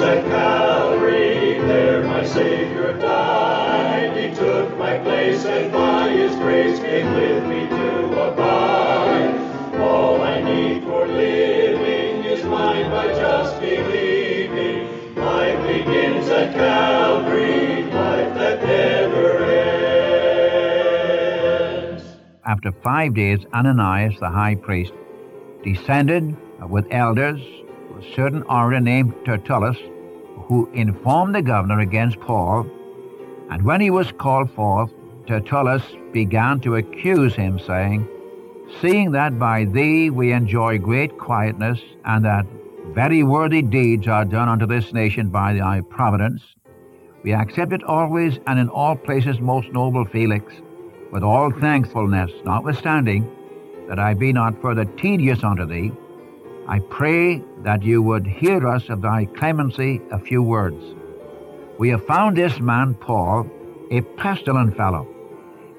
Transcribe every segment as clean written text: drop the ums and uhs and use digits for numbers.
cross at Calvary, there my Savior died. He took my place and by His grace came with me to abide. All I need for living is mine by just believing. Life begins at Calvary, life that never ends. After 5 days, Ananias the high priest descended with elders, a certain orator named Tertullus, who informed the governor against Paul, and when he was called forth, Tertullus began to accuse him, saying, "Seeing that by thee we enjoy great quietness, and that very worthy deeds are done unto this nation by thy providence, we accept it always and in all places, most noble Felix, with all thankfulness, notwithstanding that I be not further tedious unto thee, I pray that you would hear us of thy clemency a few words. We have found this man Paul, a pestilent fellow,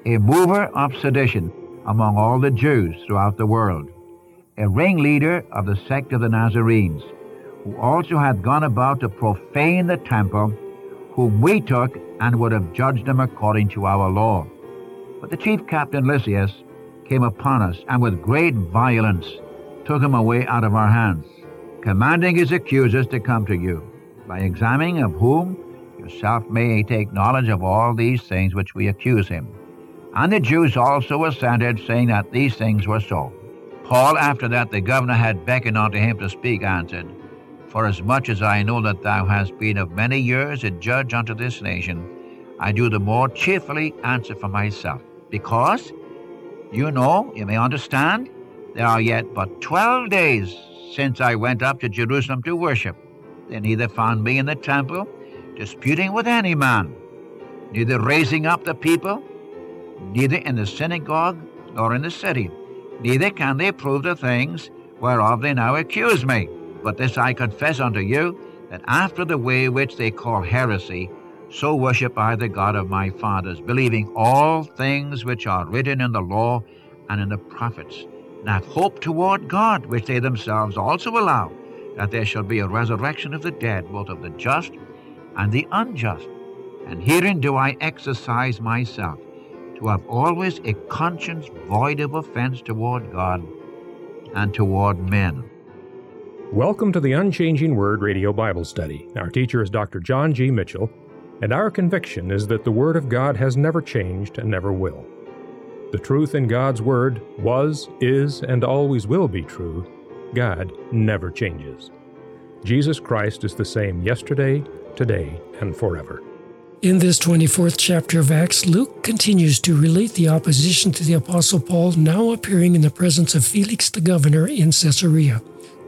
a mover of sedition among all the Jews throughout the world, a ringleader of the sect of the Nazarenes, who also hath gone about to profane the temple, whom we took and would have judged him according to our law. But the chief captain Lysias came upon us, and with great violence took him away out of our hands, commanding his accusers to come to you, by examining of whom yourself may take knowledge of all these things which we accuse him. And the Jews also assented, saying that these things were so. Paul, after that the governor had beckoned unto him to speak, answered, Forasmuch as I know that thou hast been of many years a judge unto this nation, I do the more cheerfully answer for myself, because, you know, you may understand, there are yet but 12 days since I went up to Jerusalem to worship. They neither found me in the temple disputing with any man, neither raising up the people, neither in the synagogue nor in the city. Neither can they prove the things whereof they now accuse me. But this I confess unto you, that after the way which they call heresy, so worship I the God of my fathers, believing all things which are written in the law and in the prophets, and have hope toward God, which they themselves also allow, that there shall be a resurrection of the dead, both of the just and the unjust. And herein do I exercise myself, to have always a conscience void of offense toward God and toward men." Welcome to the Unchanging Word Radio Bible Study. Our teacher is Dr. John G. Mitchell, and our conviction is that the Word of God has never changed and never will. The truth in God's Word was, is, and always will be true. God never changes. Jesus Christ is the same yesterday, today, and forever. In this 24th chapter of Acts, Luke continues to relate the opposition to the Apostle Paul now appearing in the presence of Felix the governor in Caesarea.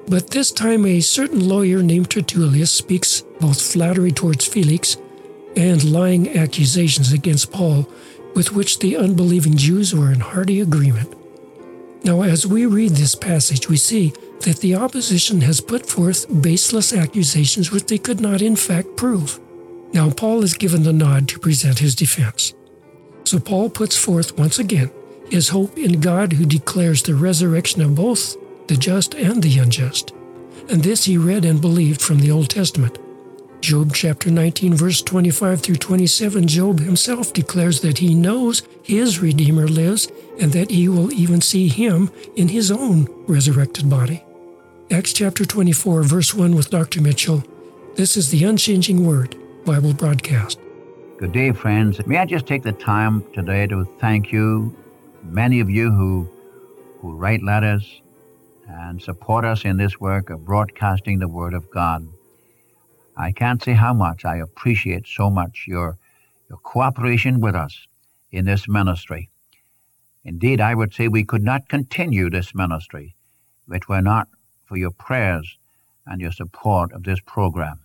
But this time a certain lawyer named Tertullus speaks both flattery towards Felix and lying accusations against Paul, with which the unbelieving Jews were in hearty agreement. Now, as we read this passage, we see that the opposition has put forth baseless accusations which they could not in fact prove. Now, Paul is given the nod to present his defense. So Paul puts forth once again his hope in God, who declares the resurrection of both the just and the unjust. And this he read and believed from the Old Testament. Job chapter 19, verse 25 through 27, Job himself declares that he knows his Redeemer lives and that he will even see him in his own resurrected body. Acts chapter 24, verse 1 with Dr. Mitchell. This is the Unchanging Word Bible Broadcast. Good day, friends. May I just take the time today to thank you, many of you who write letters and support us in this work of broadcasting the Word of God. I can't say how much I appreciate so much your cooperation with us in this ministry. Indeed, I would say we could not continue this ministry if it were not for your prayers and your support of this program.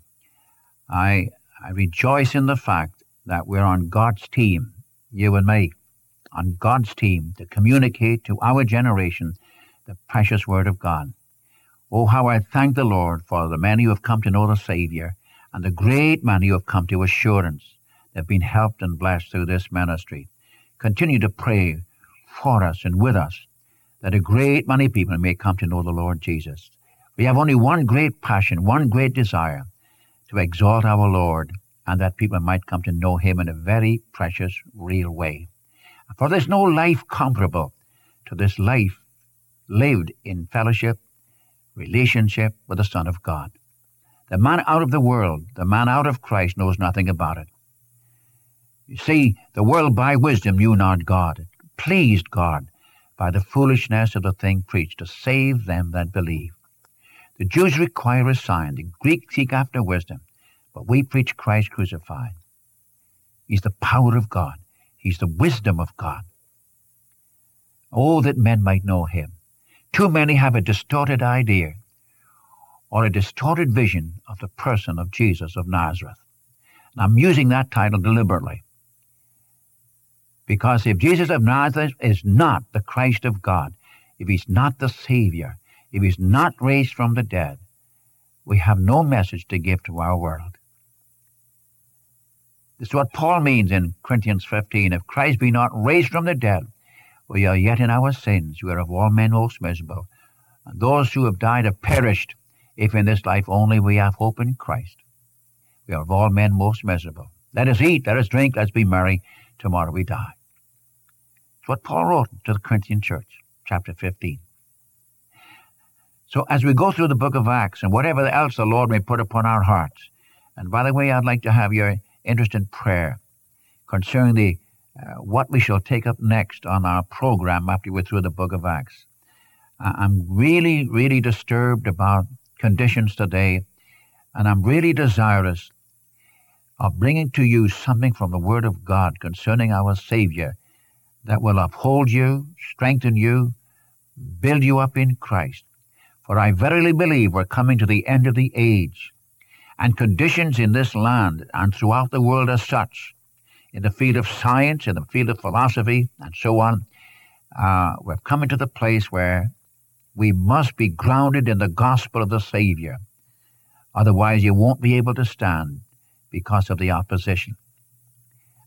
I rejoice in the fact that we're on God's team, you and me, on God's team to communicate to our generation the precious Word of God. Oh, how I thank the Lord for the many who have come to know the Savior, and the great many who have come to assurance. They've been helped and blessed through this ministry. Continue to pray for us and with us, that a great many people may come to know the Lord Jesus. We have only one great passion, one great desire, to exalt our Lord, and that people might come to know him in a very precious, real way. For there's no life comparable to this life lived in fellowship, relationship with the Son of God. The man out of the world, the man out of Christ, knows nothing about it. You see, the world by wisdom knew not God. It pleased God by the foolishness of the thing preached to save them that believe. The Jews require a sign, the Greeks seek after wisdom, but we preach Christ crucified. He's the power of God. He's the wisdom of God. Oh, that men might know him. Too many have a distorted idea or a distorted vision of the person of Jesus of Nazareth. And I'm using that title deliberately, because if Jesus of Nazareth is not the Christ of God, if he's not the Savior, if he's not raised from the dead, we have no message to give to our world. This is what Paul means in Corinthians 15. If Christ be not raised from the dead, we are yet in our sins. We are of all men most miserable. And those who have died have perished, if in this life only we have hope in Christ. We are of all men most miserable. Let us eat, let us drink, let us be merry. Tomorrow we die. It's what Paul wrote to the Corinthian church, chapter 15. So as we go through the book of Acts and whatever else the Lord may put upon our hearts, and by the way, I'd like to have your interest in prayer concerning what we shall take up next on our program after we're through the book of Acts. I'm really, really disturbed about conditions today, and I'm really desirous of bringing to you something from the Word of God concerning our Savior that will uphold you, strengthen you, build you up in Christ. For I verily believe we're coming to the end of the age, and conditions in this land and throughout the world are such, in the field of science, in the field of philosophy, and so on, we're coming to the place where we must be grounded in the gospel of the Savior. Otherwise, you won't be able to stand because of the opposition.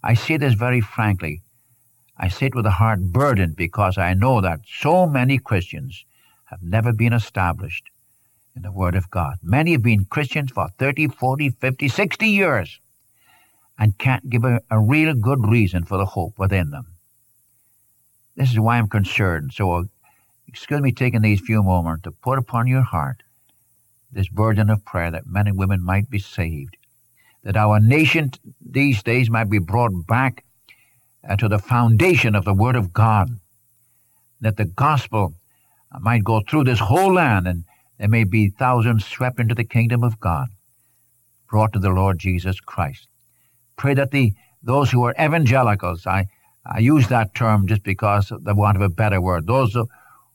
I say this very frankly. I say it with a heart burdened, because I know that so many Christians have never been established in the Word of God. Many have been Christians for 30, 40, 50, 60 years and can't give a real good reason for the hope within them. This is why I'm concerned. So excuse me taking these few moments to put upon your heart this burden of prayer that men and women might be saved, that our nation these days might be brought back to the foundation of the Word of God, that the gospel might go through this whole land, and there may be thousands swept into the kingdom of God, brought to the Lord Jesus Christ. Pray that those who are evangelicals, I use that term just because of the want of a better word, those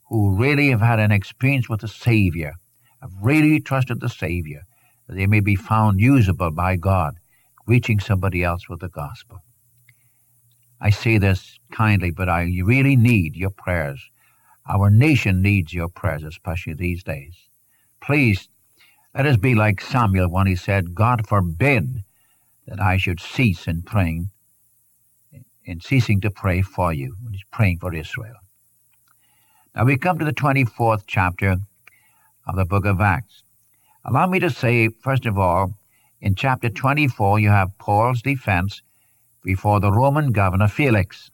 who really have had an experience with the Savior, have really trusted the Savior, that they may be found usable by God, reaching somebody else with the gospel. I say this kindly, but I really need your prayers. Our nation needs your prayers, especially these days. Please, let us be like Samuel when he said, God forbid that I should cease in praying, in ceasing to pray for you, when he's praying for Israel. Now we come to the 24th chapter of the book of Acts. Allow me to say, first of all, in chapter 24, you have Paul's defense before the Roman governor Felix.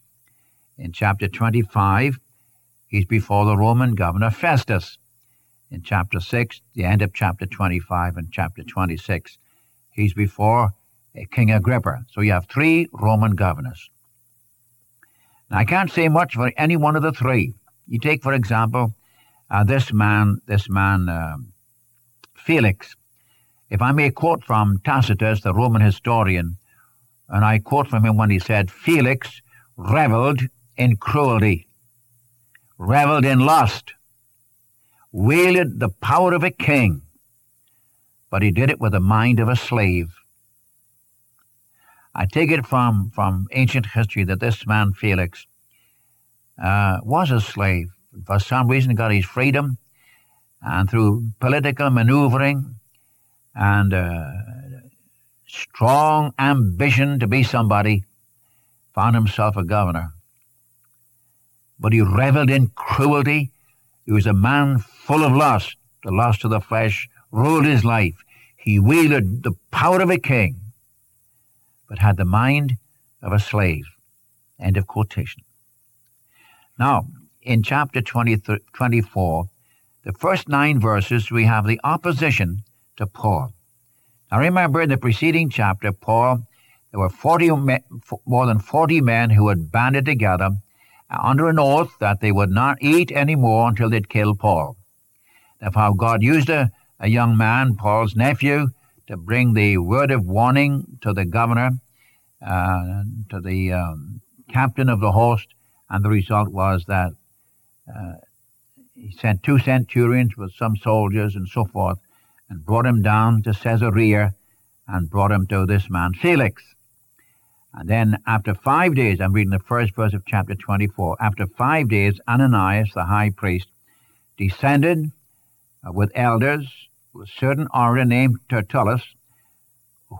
In chapter 25, he's before the Roman governor Festus. In chapter 6, the end of chapter 25 and chapter 26, he's before King Agrippa. So you have three Roman governors. Now, I can't say much for any one of the three. You take, for example, this man Felix. If I may quote from Tacitus, the Roman historian, and I quote from him when he said, Felix reveled in cruelty, reveled in lust, wielded the power of a king, but he did it with the mind of a slave. I take it from ancient history that this man Felix was a slave. For some reason got his freedom, and through political maneuvering and strong ambition to be somebody, found himself a governor. But he reveled in cruelty. He was a man full of lust. The lust of the flesh ruled his life. He wielded the power of a king, but had the mind of a slave. End of quotation. Now, in chapter 24, the first 9 verses, we have the opposition to Paul. Now remember, in the preceding chapter, Paul, there were more than 40 men who had banded together under an oath that they would not eat anymore until they'd killed Paul. Therefore, God used a young man, Paul's nephew, to bring the word of warning to the governor, to the captain of the host, and the result was that he sent 2 centurions with some soldiers and so forth, and brought him down to Caesarea and brought him to this man, Felix. And then after 5 days, I'm reading the first verse of chapter 24, after 5 days, Ananias, the high priest, descended with elders, with a certain orator named Tertullus,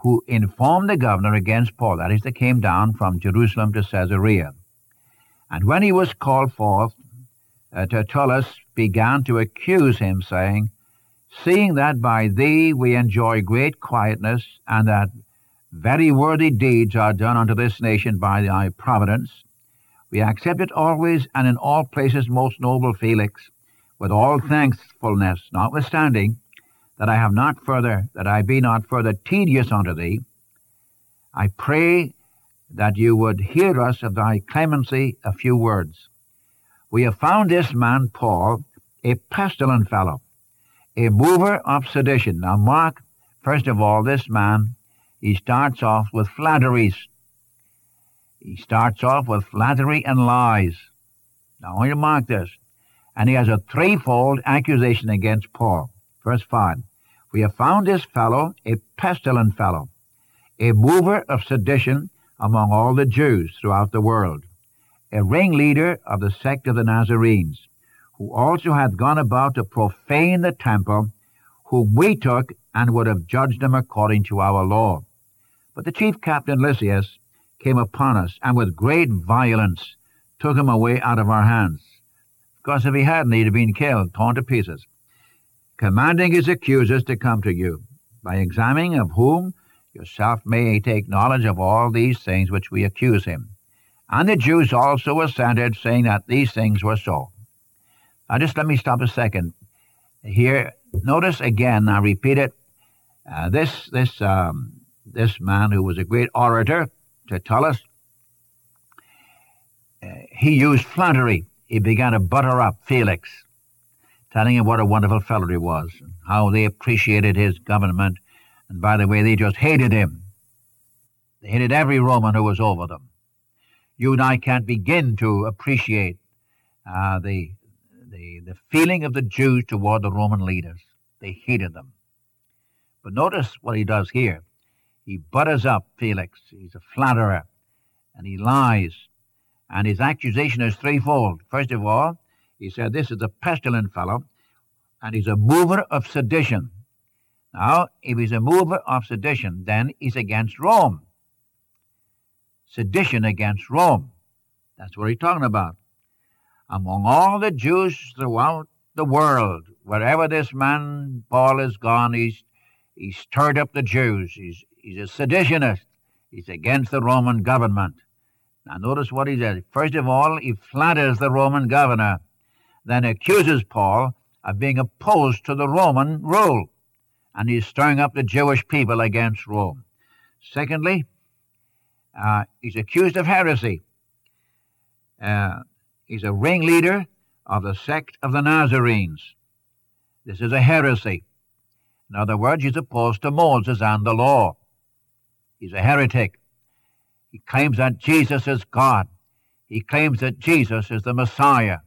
who informed the governor against Paul. That is, they came down from Jerusalem to Caesarea. And when he was called forth, Tertullus began to accuse him, saying, "Seeing that by thee we enjoy great quietness, and that very worthy deeds are done unto this nation by thy providence, we accept it always and in all places, most noble Felix, with all thankfulness, notwithstanding that I be not further tedious unto thee. I pray that you would hear us of thy clemency a few words. We have found this man Paul a pestilent fellow, a mover of sedition." Now mark, first of all, this man, he starts off with flatteries. He starts off with flattery and lies. Now I want you to mark this. And he has a threefold accusation against Paul. Verse 5, "We have found this fellow a pestilent fellow, a mover of sedition among all the Jews throughout the world, a ringleader of the sect of the Nazarenes, who also hath gone about to profane the temple, whom we took and would have judged him according to our law. But the chief captain Lysias came upon us, and with great violence took him away out of our hands." Because if he hadn't, he'd have been killed, torn to pieces. "Commanding his accusers to come to you, by examining of whom yourself may take knowledge of all these things which we accuse him. And the Jews also assented, saying that these things were so." Now just let me stop a second here. Notice again, I repeat it, this man who was a great orator, Tertullus, he used flattery. He began to butter up Felix, telling him what a wonderful fellow he was, and how they appreciated his government, and by the way, they just hated him. They hated every Roman who was over them. You and I can't begin to appreciate the feeling of the Jews toward the Roman leaders. They hated them. But notice what he does here. He butters up Felix. He's a flatterer, and he lies. And his accusation is threefold. First of all, he said, this is a pestilent fellow, and he's a mover of sedition. Now, if he's a mover of sedition, then he's against Rome. Sedition against Rome. That's what he's talking about. Among all the Jews throughout the world, wherever this man Paul has gone, he's stirred up the Jews. He's a seditionist. He's against the Roman government. Now notice what he does. First of all, he flatters the Roman governor, then accuses Paul of being opposed to the Roman rule, and he's stirring up the Jewish people against Rome. Secondly, he's accused of heresy. He's a ringleader of the sect of the Nazarenes. This is a heresy. In other words, he's opposed to Moses and the law. He's a heretic. He claims that Jesus is God. He claims that Jesus is the Messiah.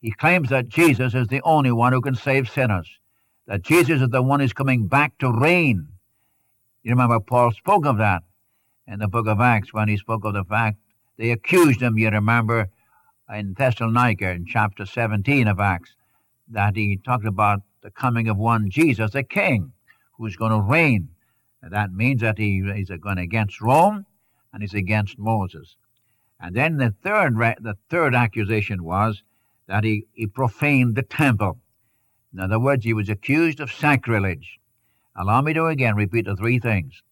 He claims that Jesus is the only one who can save sinners, that Jesus is the one who's coming back to reign. You remember Paul spoke of that in the book of Acts when he spoke of the fact they accused him, you remember, in Thessalonica in chapter 17 of Acts, that he talked about the coming of one Jesus, the king, who's going to reign. And that means that he's going against Rome, and he's against Moses. And then the third accusation was that he profaned the temple. In other words, he was accused of sacrilege. Allow me to again repeat the three things.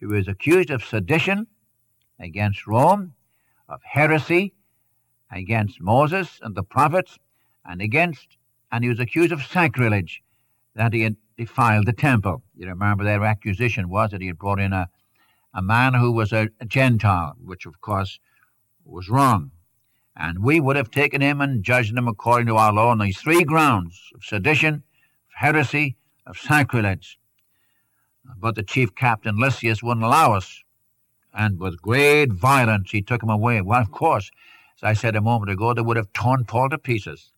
He was accused of sedition against Rome, of heresy against Moses and the prophets, and he was accused of sacrilege, that he had defiled the temple. You remember their accusation was that he had brought in a man who was a Gentile, which of course was wrong. And we would have taken him and judged him according to our law on these three grounds: of sedition, of heresy, of sacrilege. But the chief captain Lysias wouldn't allow us, and with great violence he took him away. Well, of course, as I said a moment ago, they would have torn Paul to pieces.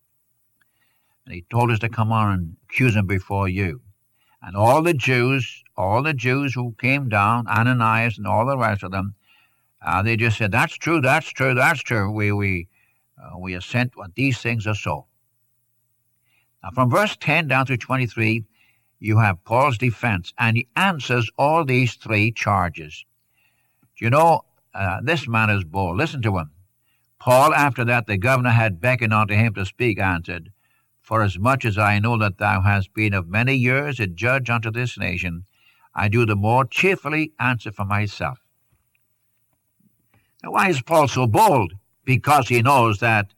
And he told us to come on and accuse him before you. And all the Jews who came down, Ananias and all the rest of them, they just said, that's true. We assent what these things are so. Now, from verse 10 down through 23, you have Paul's defense, and he answers all these three charges. Do you know, this man is bold. Listen to him. Paul, after that the governor had beckoned unto him to speak, answered, Forasmuch as I know that thou hast been of many years a judge unto this nation, I do the more cheerfully answer for myself. Now, why is Paul so bold? Because he knows that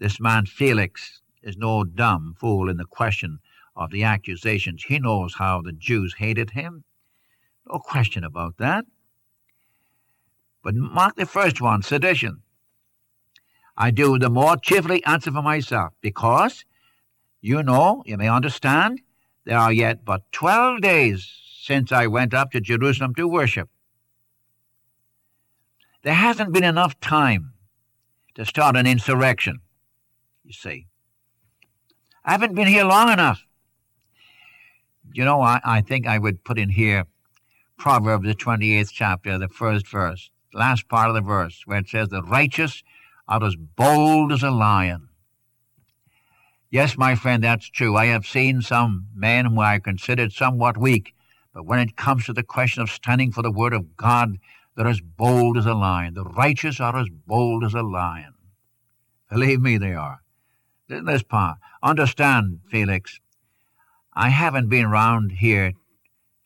this man Felix is no dumb fool in the question of the accusations. He knows how the Jews hated him. No question about that. But mark the first one, sedition. I do the more cheerfully answer for myself, because, you may understand, there are yet but 12 days since I went up to Jerusalem to worship. There hasn't been enough time to start an insurrection, you see. I haven't been here long enough. You know, I think I would put in here Proverbs, the 28th chapter, the first verse, last part of the verse, where it says, the righteous are as bold as a lion. Yes, my friend, that's true. I have seen some men whom I considered somewhat weak, but when it comes to the question of standing for the word of God, they're as bold as a lion. The righteous are as bold as a lion. Believe me, they are. Isn't this part? Understand, Felix, I haven't been round here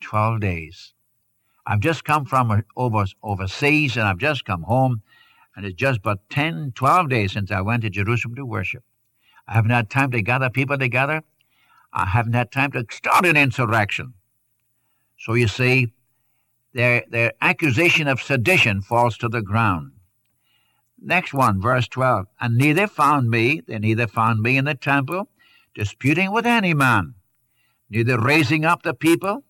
12 days. I've just come from overseas, and I've just come home, and it's just but 10, 12 days since I went to Jerusalem to worship. I haven't had time to gather people together. I haven't had time to start an insurrection. So you see, their accusation of sedition falls to the ground. Next one, verse 12. And they neither found me in the temple, disputing with any man, neither raising up the people,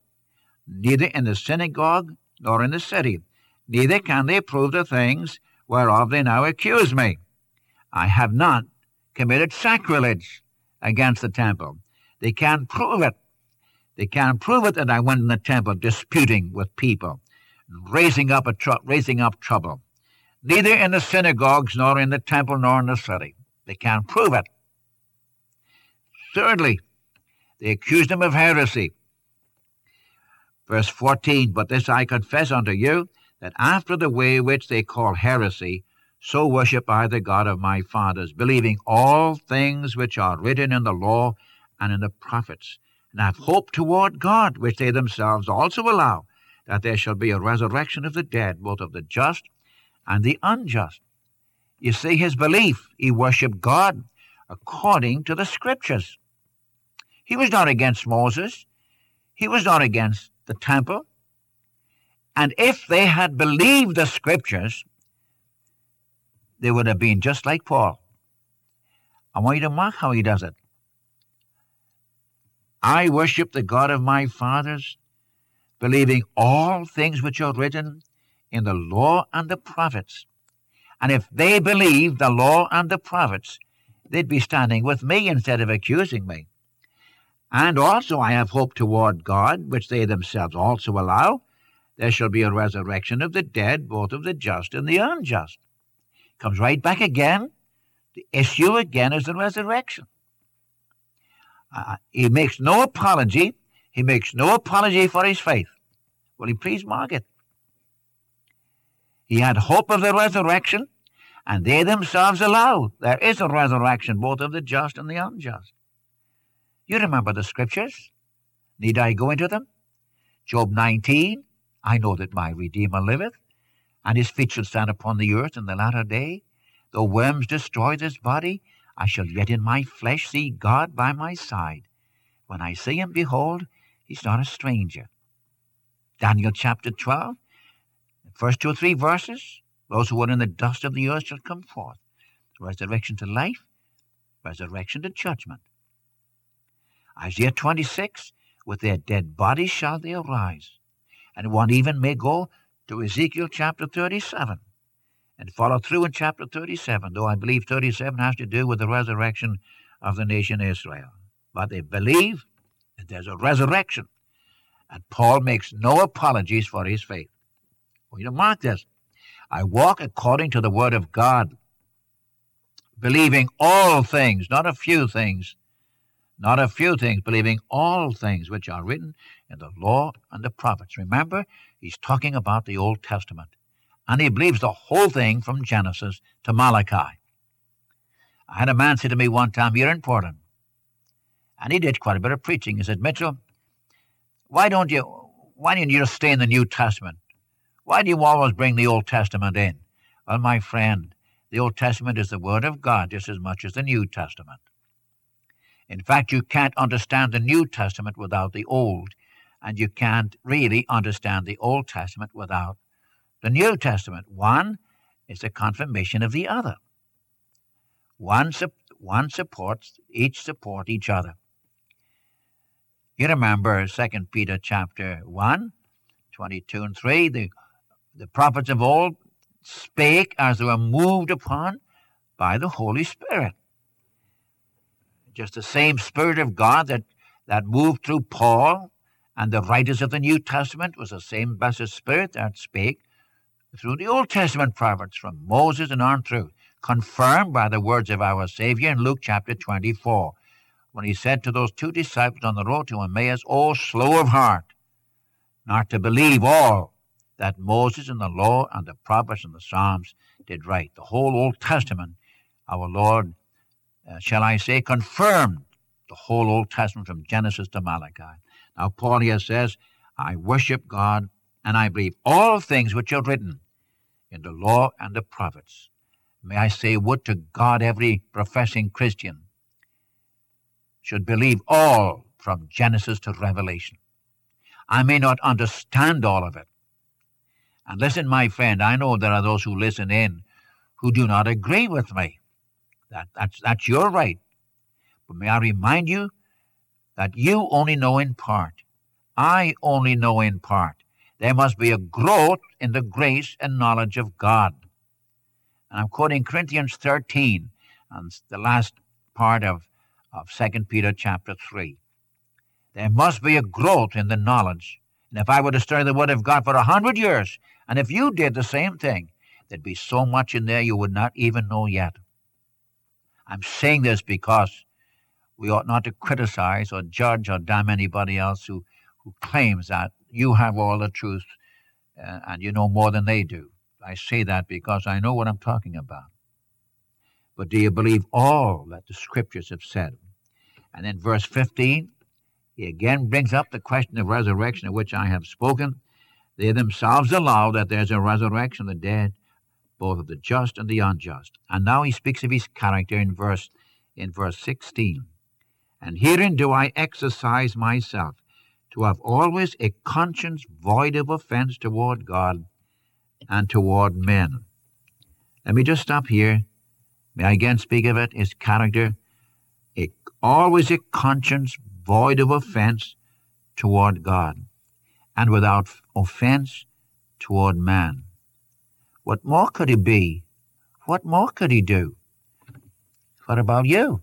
neither in the synagogue nor in the city. Neither can they prove the things whereof they now accuse me. I have not committed sacrilege against the temple. They can't prove it. They can't prove it that I went in the temple disputing with people, raising up trouble. Neither in the synagogues, nor in the temple, nor in the city. They can't prove it. Thirdly, they accused him of heresy. Verse 14, But this I confess unto you, that after the way which they call heresy, so worship I the God of my fathers, believing all things which are written in the law and in the prophets. And have hope toward God, which they themselves also allow, that there shall be a resurrection of the dead, both of the just and the unjust. You see, his belief, he worshipped God according to the Scriptures. He was not against Moses. He was not against the temple. And if they had believed the Scriptures, they would have been just like Paul. I want you to mark how he does it. I worship the God of my fathers, believing all things which are written in the law and the prophets. And if they believed the law and the prophets, they'd be standing with me instead of accusing me. And also I have hope toward God, which they themselves also allow. There shall be a resurrection of the dead, both of the just and the unjust. Comes right back again. The issue again is the resurrection. He makes no apology. He makes no apology for his faith. Will he please mark it? He had hope of the resurrection, and they themselves allow there is a resurrection, both of the just and the unjust. You remember the Scriptures. Need I go into them? Job 19, I know that my Redeemer liveth, and his feet shall stand upon the earth in the latter day. Though worms destroy this body, I shall yet in my flesh see God by my side. When I see him, behold, he's not a stranger. Daniel chapter 12, first 2 or 3 verses, those who are in the dust of the earth shall come forth. Resurrection to life, resurrection to judgment. Isaiah 26, with their dead bodies shall they arise. And one even may go to Ezekiel chapter 37 and follow through in chapter 37, though I believe 37 has to do with the resurrection of the nation Israel. But they believe that there's a resurrection, and Paul makes no apologies for his faith. Well, you mark this. I walk according to the word of God, believing all things, not a few things, believing all things which are written in the law and the prophets. Remember, he's talking about the Old Testament. And he believes the whole thing from Genesis to Malachi. I had a man say to me one time here in Portland, and he did quite a bit of preaching. He said, Mitchell, why don't you just stay in the New Testament? Why do you always bring the Old Testament in? Well, my friend, the Old Testament is the Word of God just as much as the New Testament. In fact, you can't understand the New Testament without the Old, and you can't really understand the Old Testament without the New Testament. One is the confirmation of the other. Each support each other. You remember 2 Peter chapter 1, 22 and 3, the prophets of old spake as they were moved upon by the Holy Spirit. Just the same Spirit of God that moved through Paul and the writers of the New Testament was the same blessed Spirit that spake through the Old Testament prophets from Moses and on through, confirmed by the words of our Savior in Luke chapter 24, when he said to those 2 disciples on the road to Emmaus, O slow of heart, not to believe all that Moses and the law and the prophets and the Psalms did write. The whole Old Testament, our Lord, confirmed the whole Old Testament from Genesis to Malachi. Now, Paul here says, I worship God, and I believe all things which are written in the law and the prophets. May I say, would to God every professing Christian should believe all from Genesis to Revelation. I may not understand all of it. And listen, my friend, I know there are those who listen in who do not agree with me. That's your right. But may I remind you that you only know in part. I only know in part. There must be a growth in the grace and knowledge of God. And I'm quoting Corinthians 13, and the last part of 2 Peter chapter 3. There must be a growth in the knowledge. And if I were to study the Word of God for 100 years, and if you did the same thing, there'd be so much in there you would not even know yet. I'm saying this because we ought not to criticize or judge or damn anybody else who claims that you have all the truth and you know more than they do. I say that because I know what I'm talking about. But do you believe all that the Scriptures have said? And in verse 15, he again brings up the question of resurrection of which I have spoken. They themselves allow that there's a resurrection of the dead, both of the just and the unjust. And now he speaks of his character in verse 16. And herein do I exercise myself, to have always a conscience void of offense toward God and toward men. Let me just stop here. May I again speak of it, his character, always a conscience void of offense toward God and without offense toward man. What more could he be? What more could he do? What about you?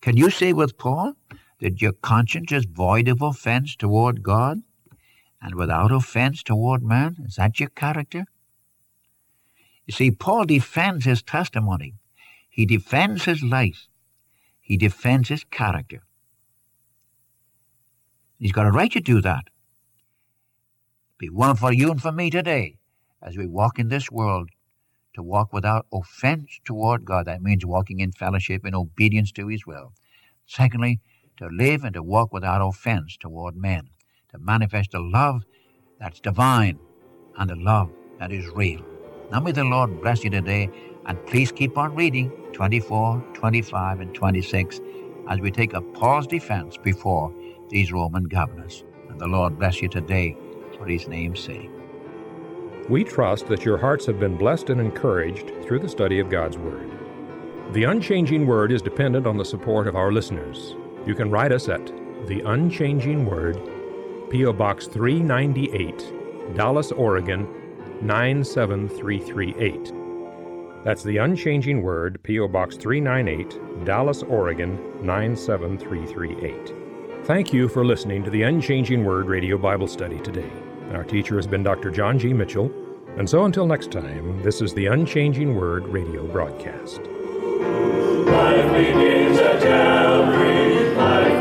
Can you say with Paul that your conscience is void of offense toward God and without offense toward man? Is that your character? You see, Paul defends his testimony. He defends his life. He defends his character. He's got a right to do that. Be one for you and for me today as we walk in this world, to walk without offense toward God. That means walking in fellowship and obedience to his will. Secondly, to live and to walk without offense toward men. to manifest a love that's divine and a love that is real. Now may the Lord bless you today, and please keep on reading 24, 25, and 26 as we take up Paul's defense before these Roman governors. And the Lord bless you today for his name's sake. We trust that your hearts have been blessed and encouraged through the study of God's Word. The Unchanging Word is dependent on the support of our listeners. You can write us at The Unchanging Word, P.O. Box 398, Dallas, Oregon, 97338. That's The Unchanging Word, P.O. Box 398, Dallas, Oregon, 97338. Thank you for listening to the Unchanging Word Radio Bible Study today. Our teacher has been Dr. John G. Mitchell, and so until next time, this is the Unchanging Word radio broadcast. Life begins at Calvary.